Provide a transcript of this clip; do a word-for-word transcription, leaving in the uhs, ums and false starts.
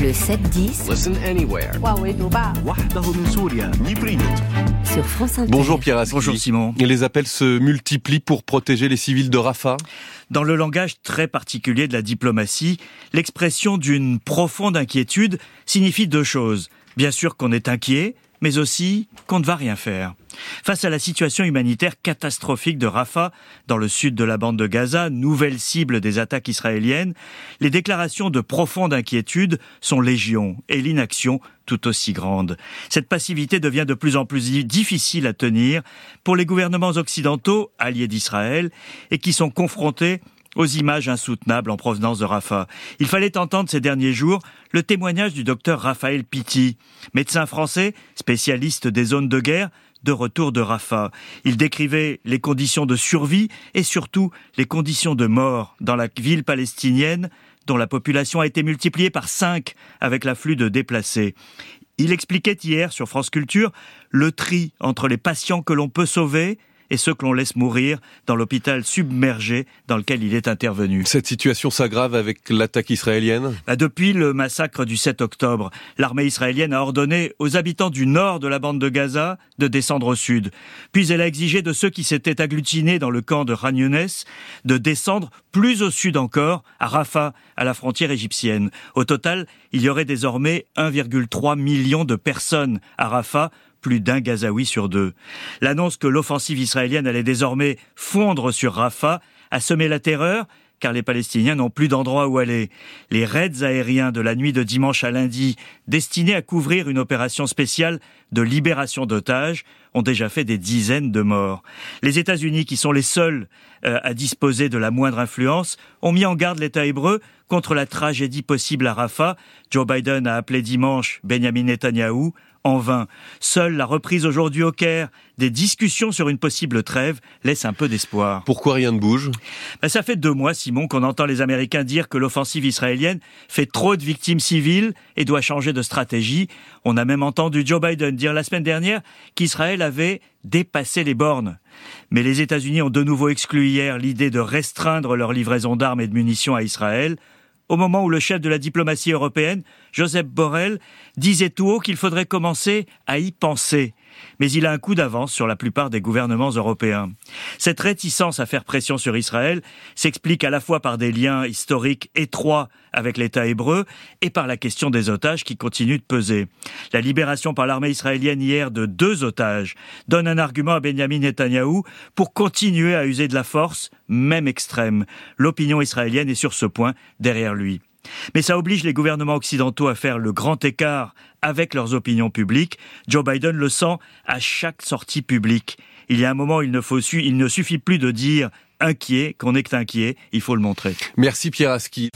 Le sept dix. Listen anywhere. Sur France Inter. Bonjour Pierre Haski. Bonjour Simon. Et les appels se multiplient pour protéger les civils de Rafah. Dans le langage très particulier de la diplomatie, l'expression d'une profonde inquiétude signifie deux choses. Bien sûr qu'on est inquiet, mais aussi qu'on ne va rien faire. Face à la situation humanitaire catastrophique de Rafah, dans le sud de la bande de Gaza, nouvelle cible des attaques israéliennes, les déclarations de profonde inquiétude sont légion et l'inaction tout aussi grande. Cette passivité devient de plus en plus difficile à tenir pour les gouvernements occidentaux, alliés d'Israël, et qui sont confrontés aux images insoutenables en provenance de Rafah. Il fallait entendre ces derniers jours le témoignage du docteur Raphaël Pitti, médecin français, spécialiste des zones de guerre, de retour de Rafah. Il décrivait les conditions de survie et surtout les conditions de mort dans la ville palestinienne, dont la population a été multipliée par cinq avec l'afflux de déplacés. Il expliquait hier sur France Culture le tri entre les patients que l'on peut sauver et ceux que l'on laisse mourir dans l'hôpital submergé dans lequel il est intervenu. Cette situation s'aggrave avec l'attaque israélienne ? Depuis le massacre du sept octobre, l'armée israélienne a ordonné aux habitants du nord de la bande de Gaza de descendre au sud. Puis elle a exigé de ceux qui s'étaient agglutinés dans le camp de Khan Younès de descendre plus au sud encore, à Rafah, à la frontière égyptienne. Au total, il y aurait désormais un virgule trois million de personnes à Rafah, plus d'un Gazaoui sur deux. L'annonce que l'offensive israélienne allait désormais fondre sur Rafah a semé la terreur, car les Palestiniens n'ont plus d'endroit où aller. Les raids aériens de la nuit de dimanche à lundi, destinés à couvrir une opération spéciale de libération d'otages, ont déjà fait des dizaines de morts. Les États-Unis, qui sont les seuls euh, à disposer de la moindre influence, ont mis en garde l'État hébreu contre la tragédie possible à Rafah. Joe Biden a appelé dimanche Benjamin Netanyahou. En vain. Seule la reprise aujourd'hui au Caire des discussions sur une possible trêve laisse un peu d'espoir. Pourquoi rien ne bouge ? ben Ça fait deux mois, Simon, qu'on entend les Américains dire que l'offensive israélienne fait trop de victimes civiles et doit changer de stratégie. On a même entendu Joe Biden dire la semaine dernière qu'Israël avait dépassé les bornes. Mais les États-Unis ont de nouveau exclu hier l'idée de restreindre leur livraison d'armes et de munitions à Israël. Au moment où le chef de la diplomatie européenne, Joseph Borrell, disait tout haut qu'il faudrait commencer à y penser. Mais il a un coup d'avance sur la plupart des gouvernements européens. Cette réticence à faire pression sur Israël s'explique à la fois par des liens historiques étroits avec l'État hébreu et par la question des otages qui continue de peser. La libération par l'armée israélienne hier de deux otages donne un argument à Benjamin Netanyahou pour continuer à user de la force, même extrême. L'opinion israélienne est sur ce point derrière lui. Mais ça oblige les gouvernements occidentaux à faire le grand écart avec leurs opinions publiques. Joe Biden le sent à chaque sortie publique. Il y a un moment où il ne, faut su- il ne suffit plus de dire inquiet qu'on est inquiet, il faut le montrer. Merci Pierre Haski.